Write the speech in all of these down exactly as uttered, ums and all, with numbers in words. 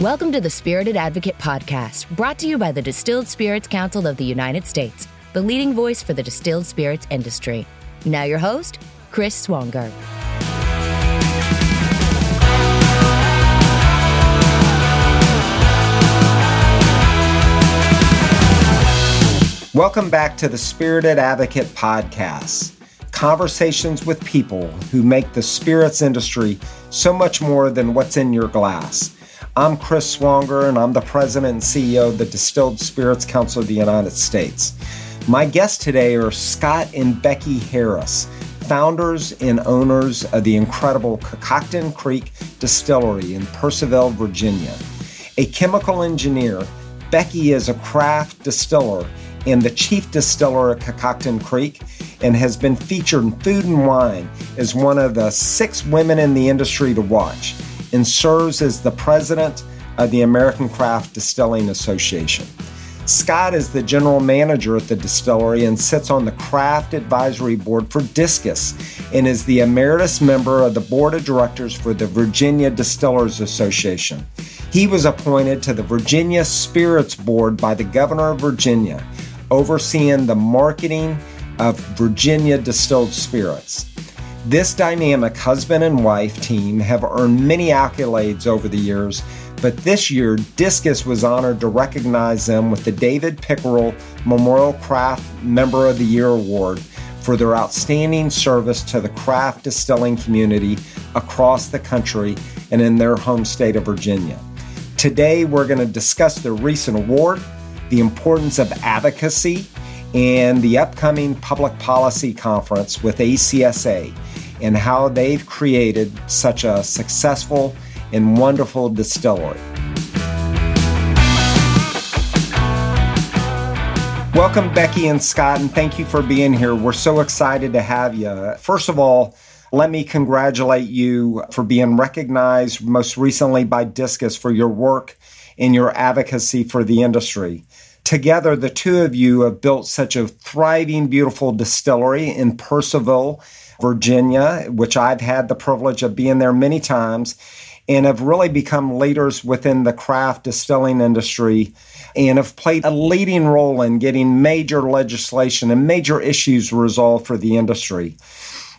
Welcome to the Spirited Advocate Podcast, brought to you by the Distilled Spirits Council of the United States, the leading voice for the distilled spirits industry. Now your host, Chris Swanger. Welcome back to the Spirited Advocate Podcast, conversations with people who make the spirits industry so much more than what's in your glass. I'm Chris Swanger, and I'm the president and C E O of the Distilled Spirits Council of the United States. My guests today are Scott and Becky Harris, founders and owners of the incredible Catoctin Creek Distillery in Percival, Virginia. A chemical engineer, Becky is a craft distiller and the chief distiller at Catoctin Creek, and has been featured in Food and Wine as one of the six women in the industry to watch, and serves as the president of the American Craft Distilling Association. Scott is the general manager at the distillery and sits on the Craft Advisory Board for Discus, and is the emeritus member of the board of directors for the Virginia Distillers Association. He was appointed to the Virginia Spirits Board by the governor of Virginia, overseeing the marketing of Virginia distilled spirits. This dynamic husband and wife team have earned many accolades over the years, but this year, Discus was honored to recognize them with the David Pickerell Memorial Craft Member of the Year Award for their outstanding service to the craft distilling community across the country and in their home state of Virginia. Today, we're going to discuss their recent award, the importance of advocacy, and the upcoming public policy conference with A C S A, and how they've created such a successful and wonderful distillery. Welcome, Becky and Scott, and thank you for being here. We're so excited to have you. First of all, let me congratulate you for being recognized most recently by Discus for your work and your advocacy for the industry. Together, the two of you have built such a thriving, beautiful distillery in Percival, Virginia, which I've had the privilege of being there many times, and have really become leaders within the craft distilling industry, and have played a leading role in getting major legislation and major issues resolved for the industry.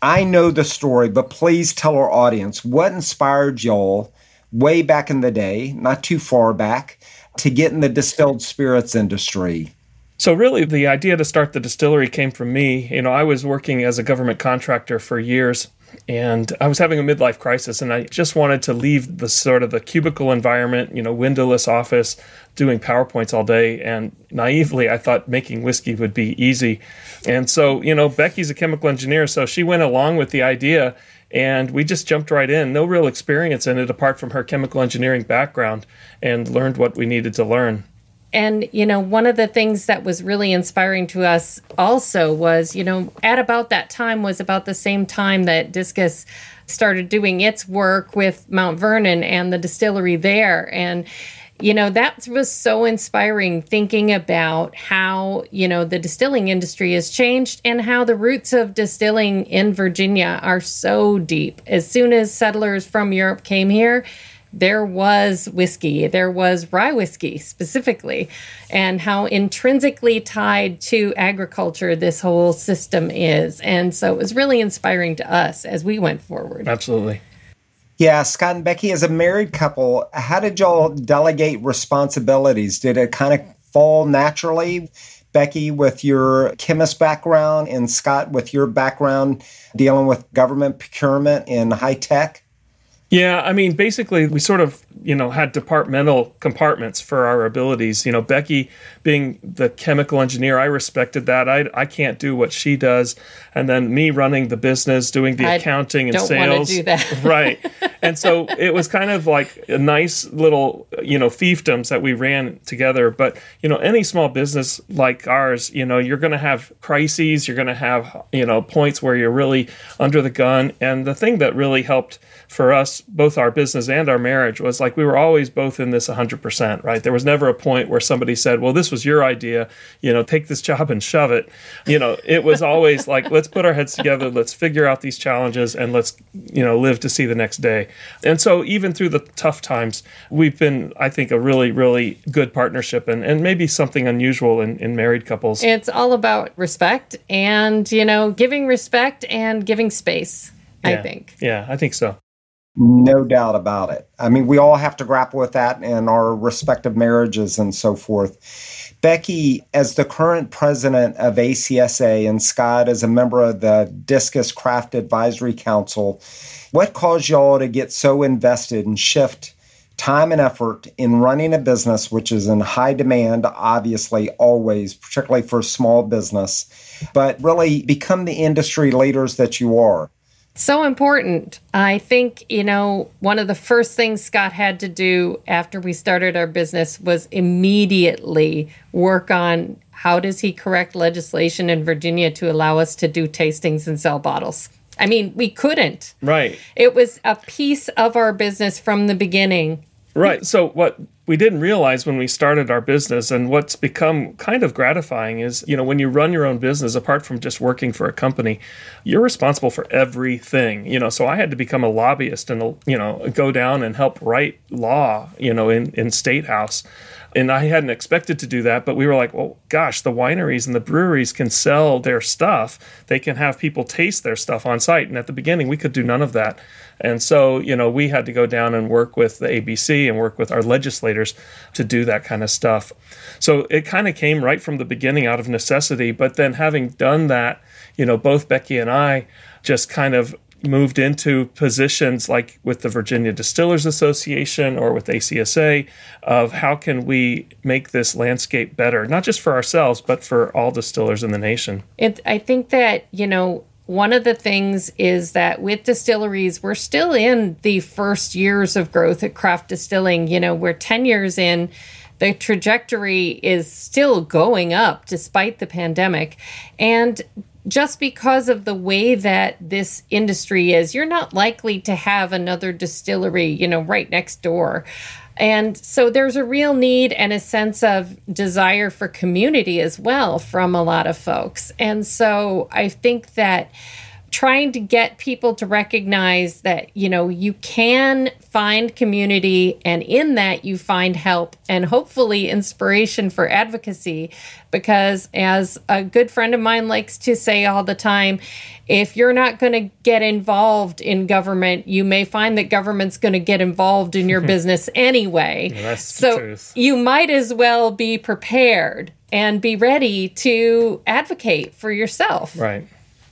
I know the story, but please tell our audience what inspired y'all way back in the day, not too far back, to get in the distilled spirits industry? So really, the idea to start the distillery came from me. You know, I was working as a government contractor for years, and I was having a midlife crisis, and I just wanted to leave the sort of the cubicle environment, you know, windowless office, doing PowerPoints all day. And naively, I thought making whiskey would be easy. And so, you know, Becky's a chemical engineer, so she went along with the idea, and we just jumped right in, no real experience in it apart from her chemical engineering background, and learned what we needed to learn. And, you know, one of the things that was really inspiring to us also was, you know, at about that time was about the same time that Discus started doing its work with Mount Vernon and the distillery there. And, you know, that was so inspiring, thinking about how, you know, the distilling industry has changed and how the roots of distilling in Virginia are so deep. As soon as settlers from Europe came here, there was whiskey, there was rye whiskey specifically, and how intrinsically tied to agriculture this whole system is. And so it was really inspiring to us as we went forward. Absolutely. Yeah, Scott and Becky, as a married couple, how did y'all delegate responsibilities? Did it kind of fall naturally? Becky, with your chemist background, and Scott, with your background dealing with government procurement and high tech? Yeah, I mean, basically, we sort of, you know, had departmental compartments for our abilities. You know, Becky being the chemical engineer, I respected that. I I can't do what she does. And then me running the business, doing the I accounting and sales. I don't want to do that. Right. And so it was kind of like a nice little, you know, fiefdoms that we ran together. But, you know, any small business like ours, you know, you're going to have crises. You're going to have, you know, points where you're really under the gun. And the thing that really helped for us, both our business and our marriage, was like we were always both in this one hundred percent, right? There was never a point where somebody said, well, this was your idea, you know, take this job and shove it. You know, it was always like, let's put our heads together, let's figure out these challenges, and let's, you know, live to see the next day. And so even through the tough times, we've been, I think, a really, really good partnership and, and maybe something unusual in, in married couples. It's all about respect and, you know, giving respect and giving space, yeah. I think. Yeah, I think so. No doubt about it. I mean, we all have to grapple with that in our respective marriages and so forth. Becky, as the current president of A C S A, and Scott as a member of the Discus Craft Advisory Council, what caused y'all to get so invested and shift time and effort in running a business, which is in high demand, obviously, always, particularly for small business, but really become the industry leaders that you are? So important. I think, you know, one of the first things Scott had to do after we started our business was immediately work on how does he correct legislation in Virginia to allow us to do tastings and sell bottles. I mean, we couldn't. Right. It was a piece of our business from the beginning. Right. So what we didn't realize when we started our business, and what's become kind of gratifying, is, you know, when you run your own business, apart from just working for a company, you're responsible for everything. You know, so I had to become a lobbyist and, you know, go down and help write law, you know, in, in State House. And I hadn't expected to do that, but we were like, well, gosh, the wineries and the breweries can sell their stuff. They can have people taste their stuff on site. And at the beginning, we could do none of that. And so, you know, we had to go down and work with the A B C and work with our legislators to do that kind of stuff. So it kind of came right from the beginning out of necessity. But then having done that, you know, both Becky and I just kind of moved into positions like with the Virginia Distillers Association or with A C S A of how can we make this landscape better, not just for ourselves, but for all distillers in the nation. It, I think that, you know, one of the things is that with distilleries, we're still in the first years of growth at craft distilling. You know, we're ten years in. The trajectory is still going up despite the pandemic. And just because of the way that this industry is, you're not likely to have another distillery, you know, right next door. And so there's a real need and a sense of desire for community as well from a lot of folks. And so I think that trying to get people to recognize that, you know, you can find community, and in that you find help and hopefully inspiration for advocacy, because as a good friend of mine likes to say all the time, if you're not going to get involved in government, you may find that government's going to get involved in your business anyway. Yeah, that's so the truth. You might as well be prepared and be ready to advocate for yourself. Right.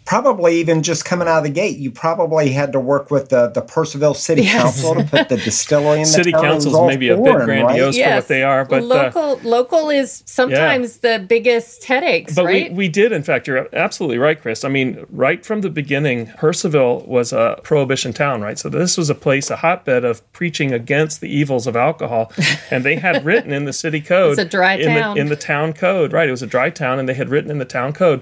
Probably even just coming out of the gate, you probably had to work with the, the Percival City yes. Council to put the distillery in the City councils may be a bit grandiose right? yes. for what they are. But local uh, local is sometimes yeah. the biggest headaches, but right? We, we did, in fact, you're absolutely right, Chris. I mean, right from the beginning, Percival was a prohibition town, right? So this was a place, a hotbed of preaching against the evils of alcohol. And they had written in the city code. It's a dry town. In the, in the town code, right. It was a dry town, and they had written in the town code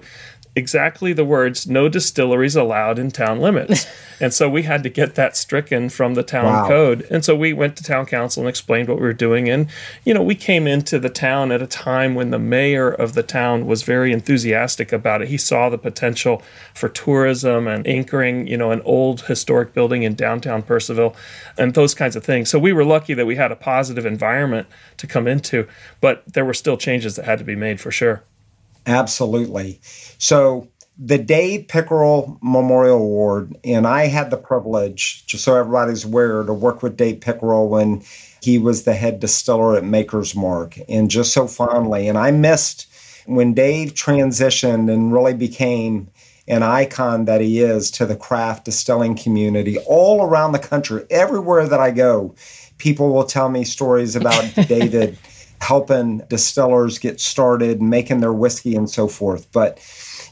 exactly the words, no distilleries allowed in town limits. And so we had to get that stricken from the town wow. code. And so we went to town council and explained what we were doing. And, you know, we came into the town at a time when the mayor of the town was very enthusiastic about it. He saw the potential for tourism and anchoring, you know, an old historic building in downtown Percival and those kinds of things. So we were lucky that we had a positive environment to come into, but there were still changes that had to be made for sure. Absolutely. So the Dave Pickerell Memorial Award, and I had the privilege, just so everybody's aware, to work with Dave Pickerell when he was the head distiller at Maker's Mark, and just so fondly. And I missed when Dave transitioned and really became an icon that he is to the craft distilling community all around the country. Everywhere that I go, people will tell me stories about David helping distillers get started, making their whiskey and so forth. But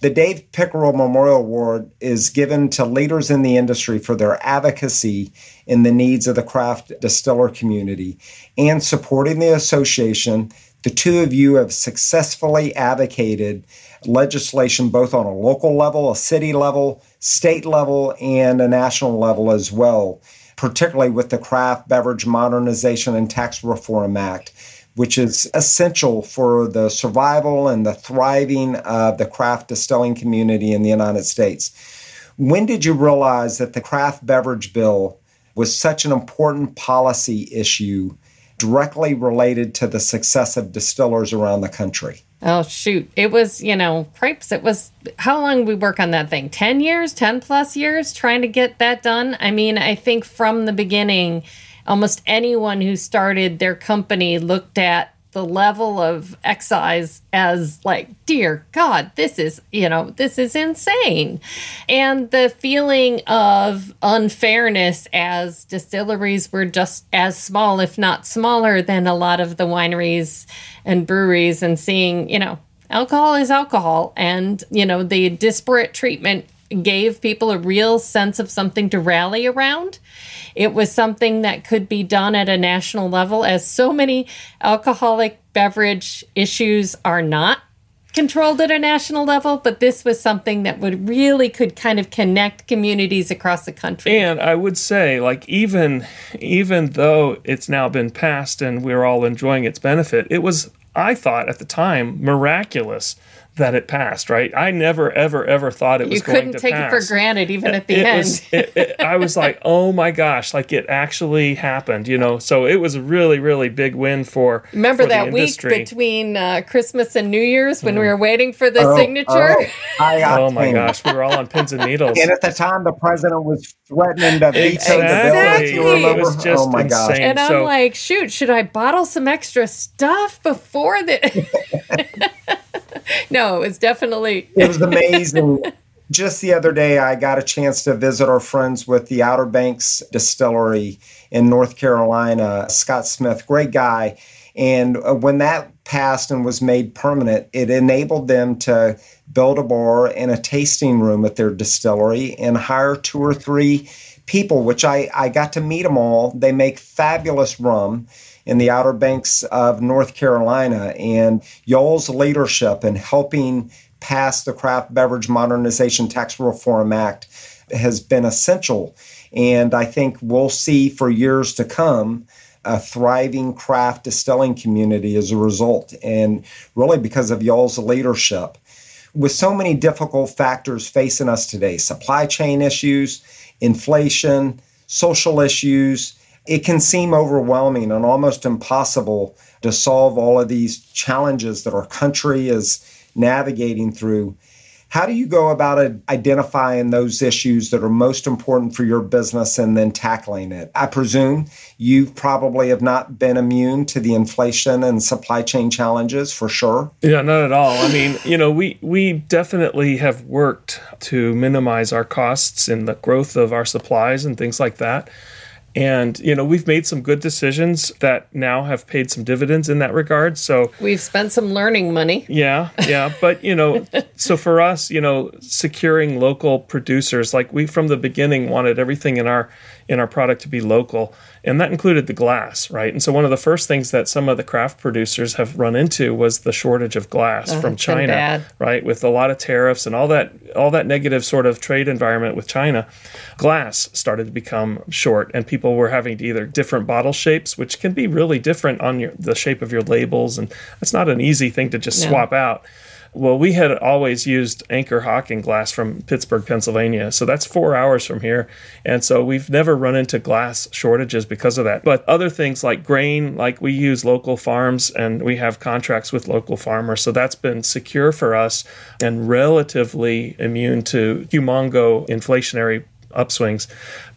the Dave Pickerell Memorial Award is given to leaders in the industry for their advocacy in the needs of the craft distiller community and supporting the association. The two of you have successfully advocated legislation both on a local level, a city level, state level, and a national level as well, particularly with the Craft Beverage Modernization and Tax Reform Act, which is essential for the survival and the thriving of the craft distilling community in the United States. When did you realize that the craft beverage bill was such an important policy issue directly related to the success of distillers around the country? Oh, shoot. It was, you know, crepes. It was, how long did we work on that thing? ten years, ten plus years trying to get that done? I mean, I think from the beginning, almost anyone who started their company looked at the level of excise as like, dear God, this is, you know, this is insane. And the feeling of unfairness as distilleries were just as small, if not smaller, than a lot of the wineries and breweries, and seeing, you know, alcohol is alcohol. And, you know, the disparate treatment gave people a real sense of something to rally around. It was something that could be done at a national level, as so many alcoholic beverage issues are not controlled at a national level, but this was something that would really could kind of connect communities across the country. And I would say, like, even even though it's now been passed and we're all enjoying its benefit, it was, I thought at the time, miraculous that it passed, right? I never, ever, ever thought it was going to pass. You couldn't take it for granted, even at the end. Was, it, it, I was like, oh my gosh, like it actually happened, you know? So it was a really, really big win for the industry. Remember that week between uh, Christmas and New Year's when mm. we were waiting for the oh, signature? Oh, I oh my gosh, we were all on pins and needles. And at the time, the president was threatening to veto exactly. the bill. Exactly. It was just oh my insane. Gosh. And I'm so, like, shoot, should I bottle some extra stuff before the... No, it was definitely... It was amazing. Just the other day, I got a chance to visit our friends with the Outer Banks Distillery in North Carolina. Scott Smith, great guy. And when that passed and was made permanent, it enabled them to build a bar and a tasting room at their distillery and hire two or three people, which I, I got to meet them all. They make fabulous rum in the Outer Banks of North Carolina, and y'all's leadership in helping pass the Craft Beverage Modernization Tax Reform Act has been essential. And I think we'll see for years to come a thriving craft distilling community as a result, and really because of y'all's leadership. With so many difficult factors facing us today, supply chain issues, inflation, social issues, it can seem overwhelming and almost impossible to solve all of these challenges that our country is navigating through. How do you go about identifying those issues that are most important for your business and then tackling it? I presume you probably have not been immune to the inflation and supply chain challenges, for sure. Yeah, not at all. I mean, you know, we, we definitely have worked to minimize our costs and the growth of our supplies and things like that. And, you know, we've made some good decisions that now have paid some dividends in that regard. So we've spent some learning money. Yeah, yeah. But, you know, so for us, you know, securing local producers, like we from the beginning wanted everything in our in our product to be local. And that included the glass, right? And so one of the first things that some of the craft producers have run into was the shortage of glass oh, from China, right? With a lot of tariffs and all that, all that negative sort of trade environment with China, glass started to become short, and people were having to either different bottle shapes, which can be really different on your, the shape of your labels, and that's not an easy thing to just no. swap out. Well, we had always used Anchor Hawking glass from Pittsburgh, Pennsylvania. So that's four hours from here. And so we've never run into glass shortages because of that. But other things like grain, like we use local farms and we have contracts with local farmers. So that's been secure for us and relatively immune to humongo inflationary upswings.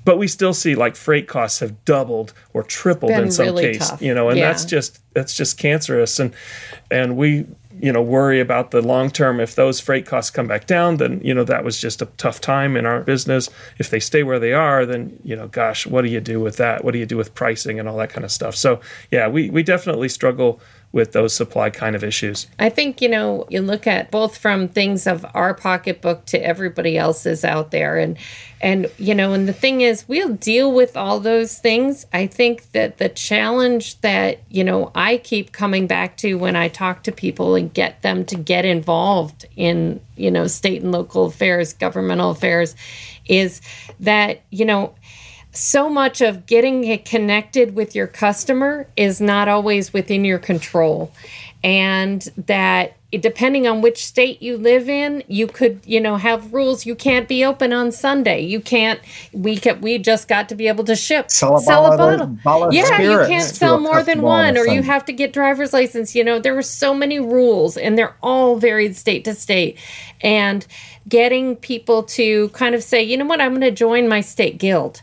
But we still see like freight costs have doubled or tripled in some really case, tough. You know, and yeah. that's just that's just cancerous. And and we... you know, worry about the long term. If those freight costs come back down, then, you know, that was just a tough time in our business. If they stay where they are, then, you know, gosh, what do you do with that? What do you do with pricing and all that kind of stuff? So, yeah, we, we definitely struggle with those supply kind of issues. I think, you know, you look at both from things of our pocketbook to everybody else's out there. And, and you know, and the thing is, we'll deal with all those things. I think that the challenge that, you know, I keep coming back to when I talk to people and get them to get involved in, you know, state and local affairs, governmental affairs, is that, you know, so much of getting it connected with your customer is not always within your control. and that depending on which state you live in, you could, you know, have rules. You can't be open on Sunday. You can't, we kept, we just got to be able to ship. Sell a sell bottle. A bottle. Yeah, you can't sell more than one, or you have to get driver's license. You know, there were so many rules, and they're all varied state to state. And getting people to kind of say, you know what, I'm going to join my state guild.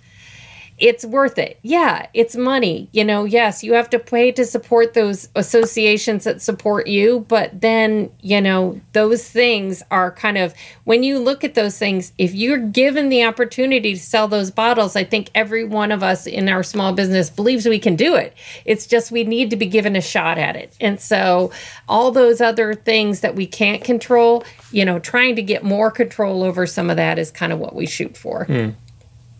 It's worth it. Yeah, it's money. You know, yes, you have to pay to support those associations that support you. But then, you know, those things are kind of, when you look at those things, if you're given the opportunity to sell those bottles, I think every one of us in our small business believes we can do it. It's just we need to be given a shot at it. And so all those other things that we can't control, you know, trying to get more control over some of that is kind of what we shoot for. Mm.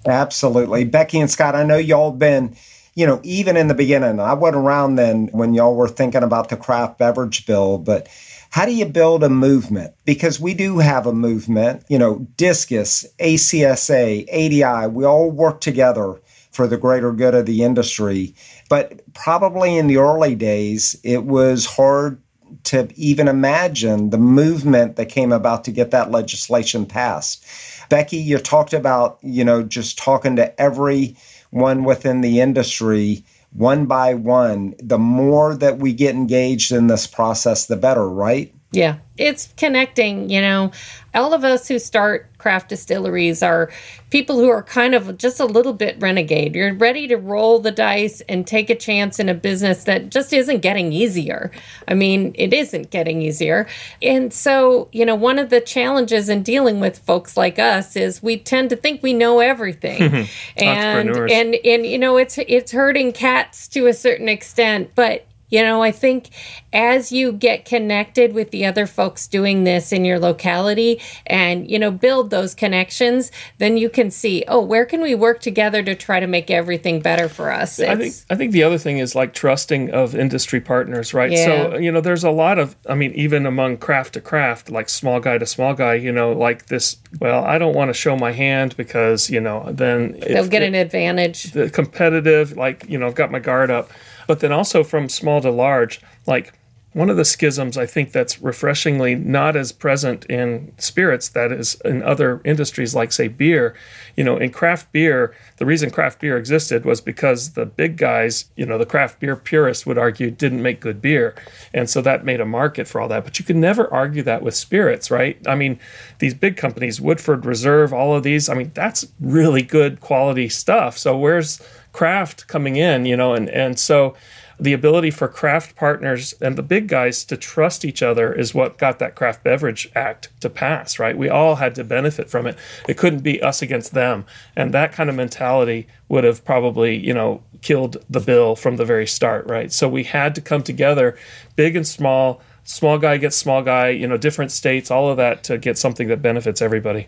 Absolutely. Becky and Scott, I know y'all been, you know, even in the beginning, I went around then when y'all were thinking about the craft beverage bill, but how do you build a movement? Because we do have a movement, you know, Discus, A C S A, A D I, we all work together for the greater good of the industry. But probably in the early days, it was hard to even imagine the movement that came about to get that legislation passed. Becky, you talked about, you know, just talking to everyone within the industry one by one. The more that we get engaged in this process, the better, right? Yeah, it's connecting, you know. All of us who start craft distilleries are people who are kind of just a little bit renegade. You're ready to roll the dice and take a chance in a business that just isn't getting easier. I mean, it isn't getting easier. And so, you know, one of the challenges in dealing with folks like us is we tend to think we know everything. and, and, and, you know, it's, it's herding cats to a certain extent, but you know, I think as you get connected with the other folks doing this in your locality and, you know, build those connections, then you can see, oh, where can we work together to try to make everything better for us? It's, I think I think the other thing is like trusting of industry partners, right? Yeah. So, you know, there's a lot of, I mean, even among craft to craft, like small guy to small guy, you know, like this, well, I don't want to show my hand because, you know, then they'll get an advantage. The competitive, like, you know, I've got my guard up. But then also from small to large, like one of the schisms I think that's refreshingly not as present in spirits that is in other industries like, say, beer. You know, in craft beer, the reason craft beer existed was because the big guys, you know, the craft beer purists would argue didn't make good beer. And so that made a market for all that. But you could never argue that with spirits, right? I mean, these big companies, Woodford Reserve, all of these, I mean, that's really good quality stuff. So where's craft coming in, you know, and, and so the ability for craft partners and the big guys to trust each other is what got that Craft Beverage Act to pass, right? We all had to benefit from it. It couldn't be us against them. And that kind of mentality would have probably, you know, killed the bill from the very start, right? So we had to come together, big and small, small guy gets small guy, you know, different states, all of that to get something that benefits everybody.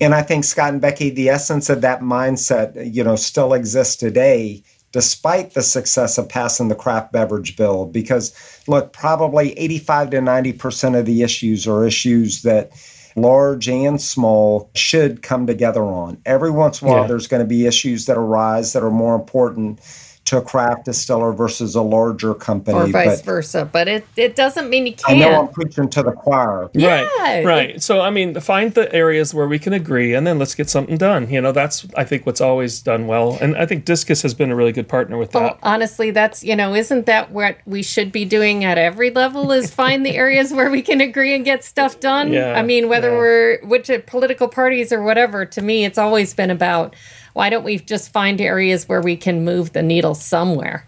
And I think, Scott and Becky, the essence of that mindset, you know, still exists today, despite the success of passing the craft beverage bill. Because, look, probably eighty-five to ninety percent of the issues are issues that large and small should come together on. Every once in a while, yeah. There's going to be issues that arise that are more important to a craft distiller versus a larger company. Or vice but, versa. But it, it doesn't mean you can't. I know I'm preaching to the choir. Yeah. Right, right. So, I mean, find the areas where we can agree, and then let's get something done. You know, that's, I think, what's always done well. And I think Discus has been a really good partner with that. Well, honestly, that's, you know, isn't that what we should be doing at every level is find the areas where we can agree and get stuff done? Yeah, I mean, whether yeah. we're, which political parties or whatever, to me, it's always been about, why don't we just find areas where we can move the needle somewhere?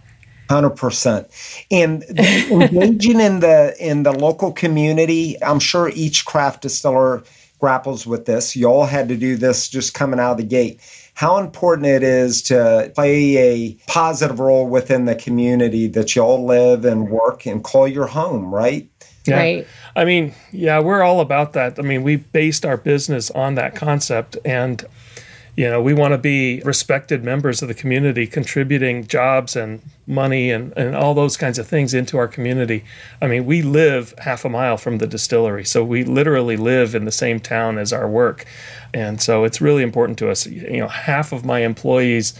one hundred percent. And engaging in the in the local community, I'm sure each craft distiller grapples with this. Y'all had to do this just coming out of the gate. How important it is to play a positive role within the community that y'all live and work and call your home, right? Yeah. Right. I mean, yeah, we're all about that. I mean, we based our business on that concept, and you know, we want to be respected members of the community, contributing jobs and money and, and all those kinds of things into our community. I mean, we live half a mile from the distillery, so we literally live in the same town as our work. And so it's really important to us. You know, half of my employees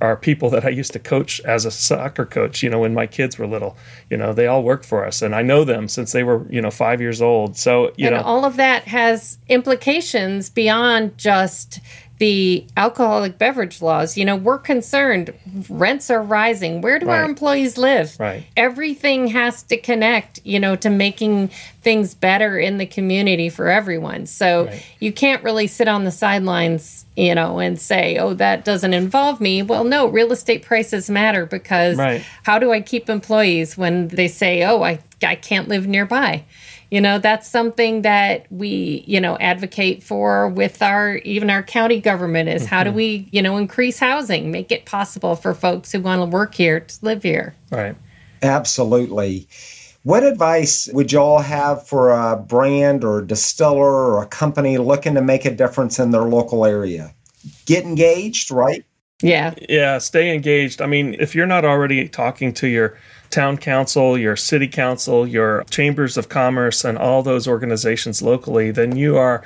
are people that I used to coach as a soccer coach, you know, when my kids were little. You know, they all work for us, and I know them since they were, you know, five years old. So, you and know. And all of that has implications beyond just the alcoholic beverage laws. You know, we're concerned. Rents are rising. Where do right. our employees live? Right. Everything has to connect, you know, to making things better in the community for everyone. So right. you can't really sit on the sidelines, you know, and say, oh, that doesn't involve me. Well, no, real estate prices matter because right. how do I keep employees when they say, oh, I, I can't live nearby? You know, that's something that we, you know, advocate for with our, even our county government is mm-hmm. how do we, you know, increase housing, make it possible for folks who want to work here to live here. Right. Absolutely. What advice would y'all have for a brand or a distiller or a company looking to make a difference in their local area? Get engaged, right? Yeah. Yeah. Stay engaged. I mean, if you're not already talking to your town council, your city council, your chambers of commerce, and all those organizations locally, then you are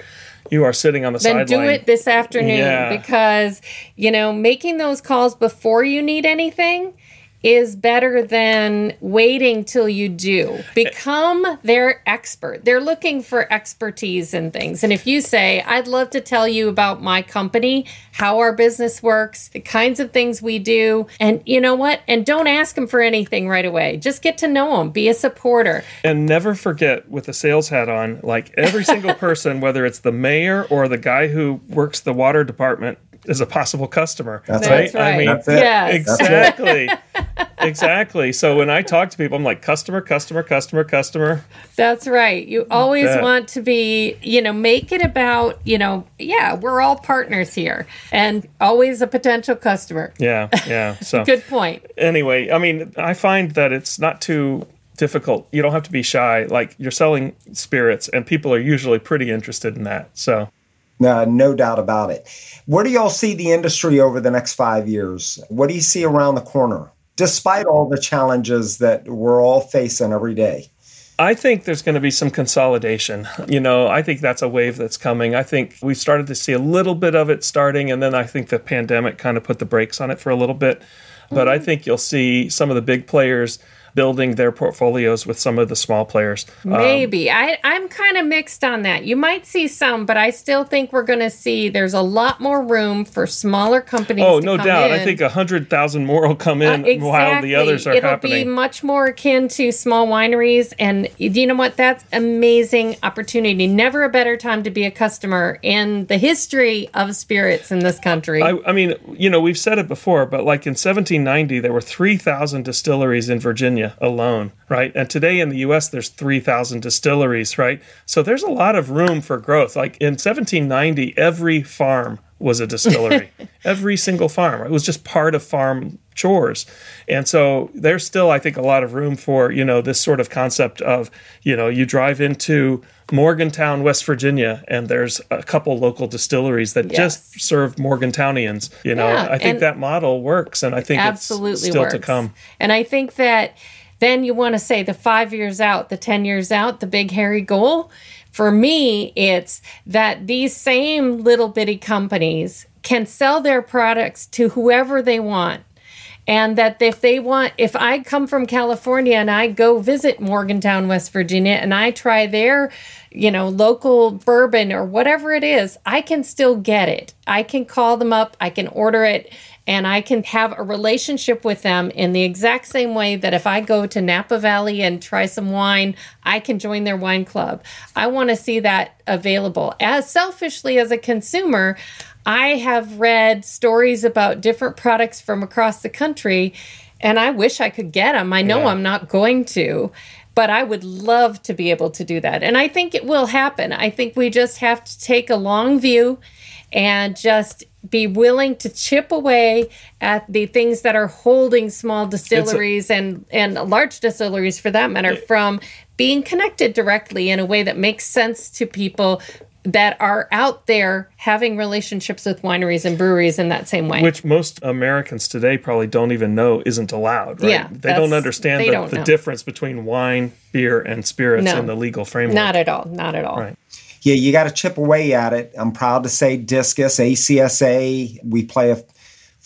you are sitting on the sideline. Then do it this afternoon yeah. because, you know, making those calls before you need anything is better than waiting till you do. Become their expert. They're looking for expertise in things. And if you say, I'd love to tell you about my company, how our business works, the kinds of things we do, and you know what? And don't ask them for anything right away. Just get to know them. Be a supporter. And never forget, with a sales hat on, like every single person, whether it's the mayor or the guy who works the water department, is a possible customer. That's right. That's right. I mean, That's it. Yes. Exactly. Exactly. So when I talk to people, I'm like, customer, customer, customer, customer. That's right. You always yeah. want to be, you know, make it about, you know, yeah, we're all partners here and always a potential customer. Yeah. Yeah. So good point. Anyway, I mean, I find that it's not too difficult. You don't have to be shy. Like, you're selling spirits and people are usually pretty interested in that. So. No, no doubt about it. Where do y'all see the industry over the next five years? What do you see around the corner, despite all the challenges that we're all facing every day? I think there's going to be some consolidation. You know, I think that's a wave that's coming. I think we started to see a little bit of it starting, and then I think the pandemic kind of put the brakes on it for a little bit. Mm-hmm. But I think you'll see some of the big players building their portfolios with some of the small players. Maybe. Um, I, I'm kind of mixed on that. You might see some, but I still think we're going to see there's a lot more room for smaller companies oh, to no come doubt. in. I think one hundred thousand more will come in uh, exactly. while the others are It'll happening. It'll be much more akin to small wineries, and you know what? That's amazing opportunity. Never a better time to be a customer in the history of spirits in this country. I, I mean, you know, we've said it before, but like in seventeen ninety, there were three thousand distilleries in Virginia alone, right? And today in the U S, there's three thousand distilleries, right? So there's a lot of room for growth. Like in seventeen ninety, every farm was a distillery. Every single farm. It was just part of farm chores. And so there's still, I think, a lot of room for, you know, this sort of concept of, you know, you drive into Morgantown, West Virginia, and there's a couple local distilleries that yes. just serve Morgantownians. You know, yeah, I think that model works, and I think absolutely it's still works. to come. And I think that then you want to say the five years out, the ten years out, the big hairy goal. For me, it's that these same little bitty companies can sell their products to whoever they want. And that if they want, if I come from California and I go visit Morgantown, West Virginia, and I try their, you know, local bourbon or whatever it is, I can still get it. I can call them up, I can order it, and I can have a relationship with them in the exact same way that if I go to Napa Valley and try some wine, I can join their wine club. I want to see that available. As selfishly as a consumer, I have read stories about different products from across the country, and I wish I could get them. I know yeah. I'm not going to, but I would love to be able to do that. And I think it will happen. I think we just have to take a long view and just be willing to chip away at the things that are holding small distilleries a, and, and large distilleries, for that matter, it, from being connected directly in a way that makes sense to people that are out there having relationships with wineries and breweries in that same way. Which most Americans today probably don't even know isn't allowed, right? Yeah, they don't understand they the, don't the difference between wine, beer, and spirits no, in the legal framework. Not at all. Not at all. Right. Yeah, you got to chip away at it. I'm proud to say Discus, A C S A, we play a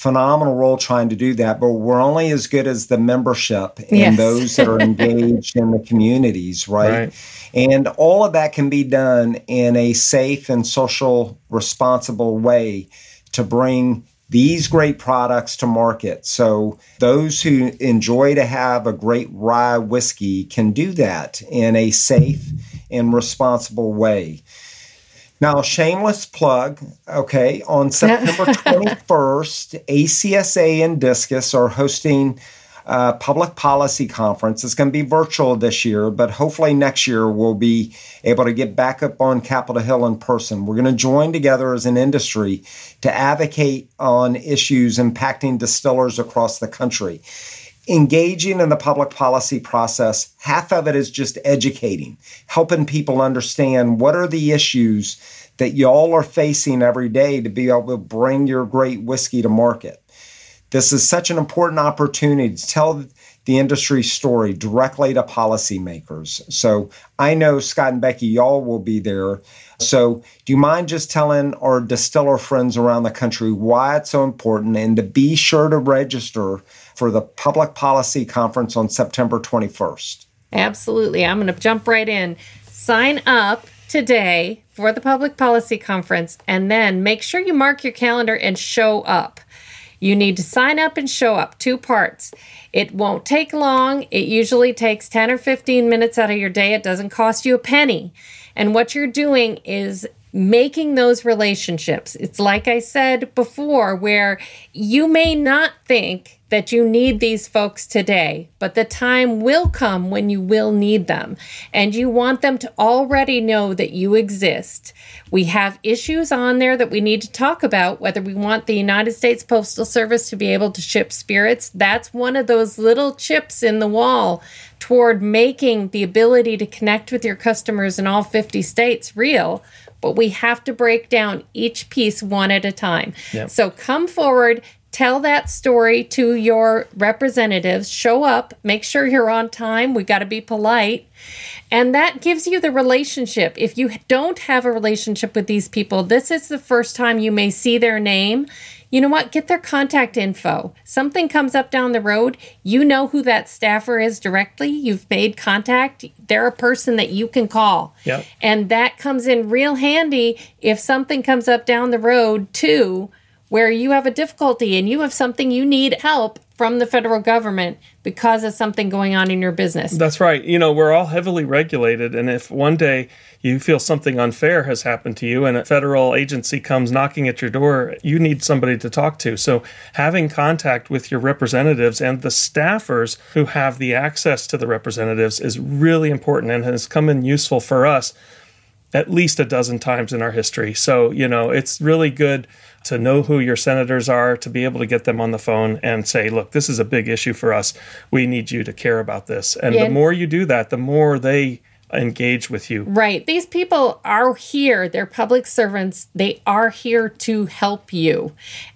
phenomenal role trying to do that, but we're only as good as the membership and yes. those that are engaged in the communities, right? right? And all of that can be done in a safe and social responsible way to bring these great products to market. So those who enjoy to have a great rye whiskey can do that in a safe and responsible way. Now, shameless plug, okay, on September twenty-first, A C S A and Discus are hosting a public policy conference. It's going to be virtual this year, but hopefully next year we'll be able to get back up on Capitol Hill in person. We're going to join together as an industry to advocate on issues impacting distillers across the country. Engaging in the public policy process, half of it is just educating, helping people understand what are the issues that y'all are facing every day to be able to bring your great whiskey to market. This is such an important opportunity to tell the industry story directly to policymakers. So I know Scott and Becky, y'all will be there. So do you mind just telling our distiller friends around the country why it's so important and to be sure to register for the Public Policy Conference on September twenty-first. Absolutely. I'm going to jump right in. Sign up today for the Public Policy Conference, and then make sure you mark your calendar and show up. You need to sign up and show up, two parts. It won't take long. It usually takes ten or fifteen minutes out of your day. It doesn't cost you a penny. And what you're doing is making those relationships. It's like I said before, where you may not think that you need these folks today, but the time will come when you will need them. And you want them to already know that you exist. We have issues on there that we need to talk about, whether we want the United States Postal Service to be able to ship spirits. That's one of those little chips in the wall toward making the ability to connect with your customers in all fifty states real. But we have to break down each piece one at a time. Yep. So come forward, tell that story to your representatives, show up, make sure you're on time. We got to be polite. And that gives you the relationship. If you don't have a relationship with these people, this is the first time you may see their name. You know what? Get their contact info. Something comes up down the road, you know who that staffer is directly. You've made contact. They're a person that you can call. Yep. And that comes in real handy if something comes up down the road too, where you have a difficulty and you have something you need help from the federal government because of something going on in your business. That's right. You know, we're all heavily regulated. And if one day you feel something unfair has happened to you and a federal agency comes knocking at your door, you need somebody to talk to. So having contact with your representatives and the staffers who have the access to the representatives is really important and has come in useful for us at least a dozen times in our history. So, you know, it's really good to know who your senators are, to be able to get them on the phone and say, look, this is a big issue for us. We need you to care about this. And yeah. the more you do that, the more they engage with you. Right. These people are here. They're public servants. They are here to help you.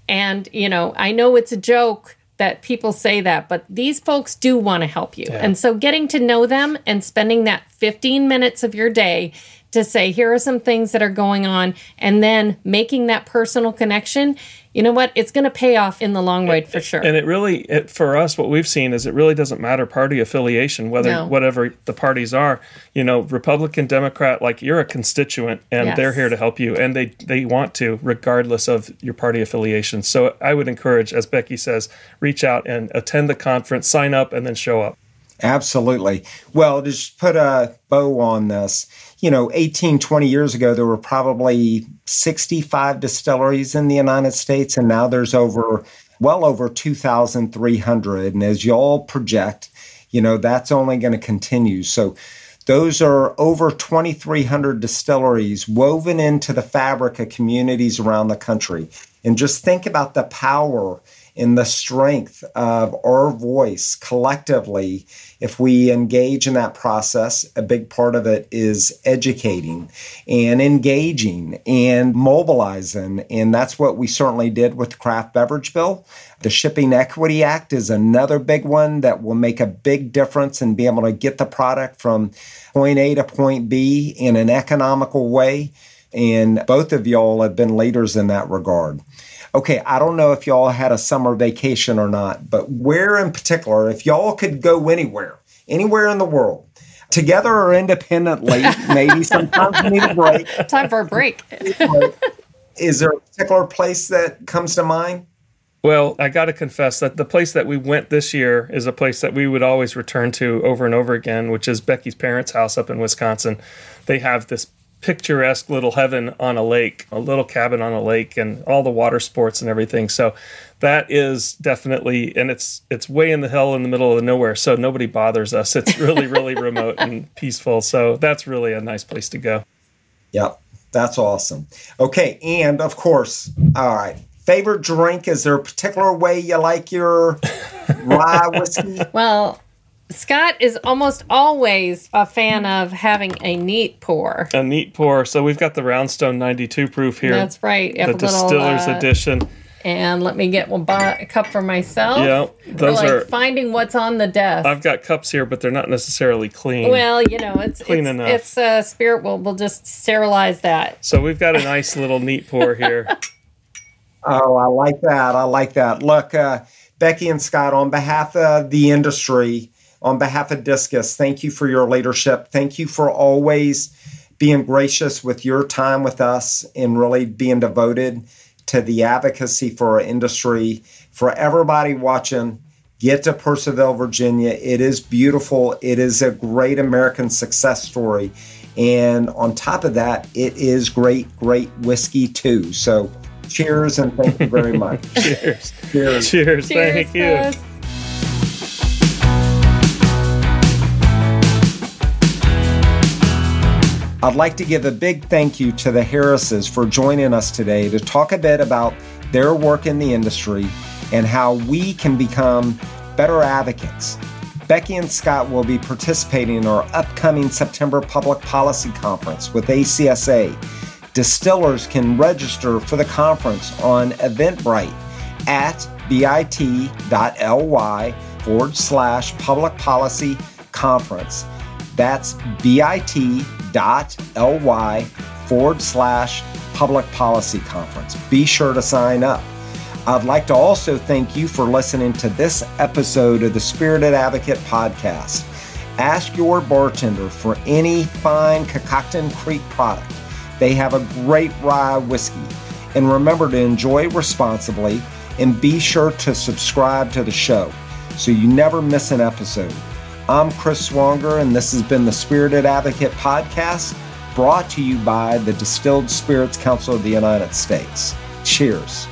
And, you know, I know it's a joke that people say that, but these folks do want to help you. Yeah. And so getting to know them and spending that fifteen minutes of your day to say, here are some things that are going on, and then making that personal connection, you know what? It's going to pay off in the long run for sure. And it really, it, for us, what we've seen is it really doesn't matter party affiliation, whether no. whatever the parties are. You know, Republican, Democrat, like you're a constituent, and yes. they're here to help you, and they, they want to, regardless of your party affiliation. So I would encourage, as Becky says, reach out and attend the conference, sign up, and then show up. Absolutely. Well, to just put a bow on this, you know, eighteen, twenty years ago, there were probably sixty-five distilleries in the United States, and now there's over, well over two thousand three hundred. And as y'all project, you know, that's only going to continue. So those are over twenty-three hundred distilleries woven into the fabric of communities around the country. And just think about the power and the strength of our voice collectively, if we engage in that process. A big part of it is educating and engaging and mobilizing. And that's what we certainly did with the Craft Beverage Bill. The Shipping Equity Act is another big one that will make a big difference in being able to get the product from point A to point B in an economical way. and both of y'all have been leaders in that regard. Okay, I don't know if y'all had a summer vacation or not, but where in particular, if y'all could go anywhere, anywhere in the world, together or independently, maybe sometimes we need a break. Time for a break. Is there a particular place that comes to mind? Well, I got to confess that the place that we went this year is a place that we would always return to over and over again, which is Becky's parents' house up in Wisconsin. They have this picturesque little heaven on a lake, a little cabin on a lake, and all the water sports and everything. So that is definitely, and it's it's way in the hill in the middle of nowhere, so nobody bothers us. It's really, really remote and peaceful. So that's really a nice place to go. Yep, that's awesome. Okay, and of course, all right, favorite drink, is there a particular way you like your rye whiskey? Well, Scott is almost always a fan of having a neat pour. A neat pour. So we've got the Roundstone ninety-two proof here. That's right. The Distiller's little, uh, Edition. And let me get one bo- a cup for myself. Yeah, those like are finding what's on the desk. I've got cups here, but they're not necessarily clean. Well, you know, it's clean it's, enough. It's uh, spirit. We'll we'll just sterilize that. So we've got a nice little neat pour here. Oh, I like that. I like that. Look, uh, Becky and Scott, on behalf of the industry, on behalf of Discus, thank you for your leadership. Thank you for always being gracious with your time with us and really being devoted to the advocacy for our industry. For everybody watching, get to Percival, Virginia. It is beautiful. It is a great American success story. And on top of that, it is great, great whiskey too. So cheers and thank you very much. Cheers. Cheers. Cheers. Thank cheers, you. Us. I'd like to give a big thank you to the Harrises for joining us today to talk a bit about their work in the industry and how we can become better advocates. Becky and Scott will be participating in our upcoming September Public Policy Conference with A C S A. Distillers can register for the conference on Eventbrite at bit.ly forward slash public policy conference. That's bit.ly forward slash public policy conference. Be sure to sign up. I'd like to also thank you for listening to this episode of the Spirited Advocate podcast. Ask your bartender for any fine Catoctin Creek product. They have a great rye whiskey. And remember to enjoy responsibly and be sure to subscribe to the show so you never miss an episode. I'm Chris Swanger, and this has been the Spirited Advocate podcast, brought to you by the Distilled Spirits Council of the United States. Cheers.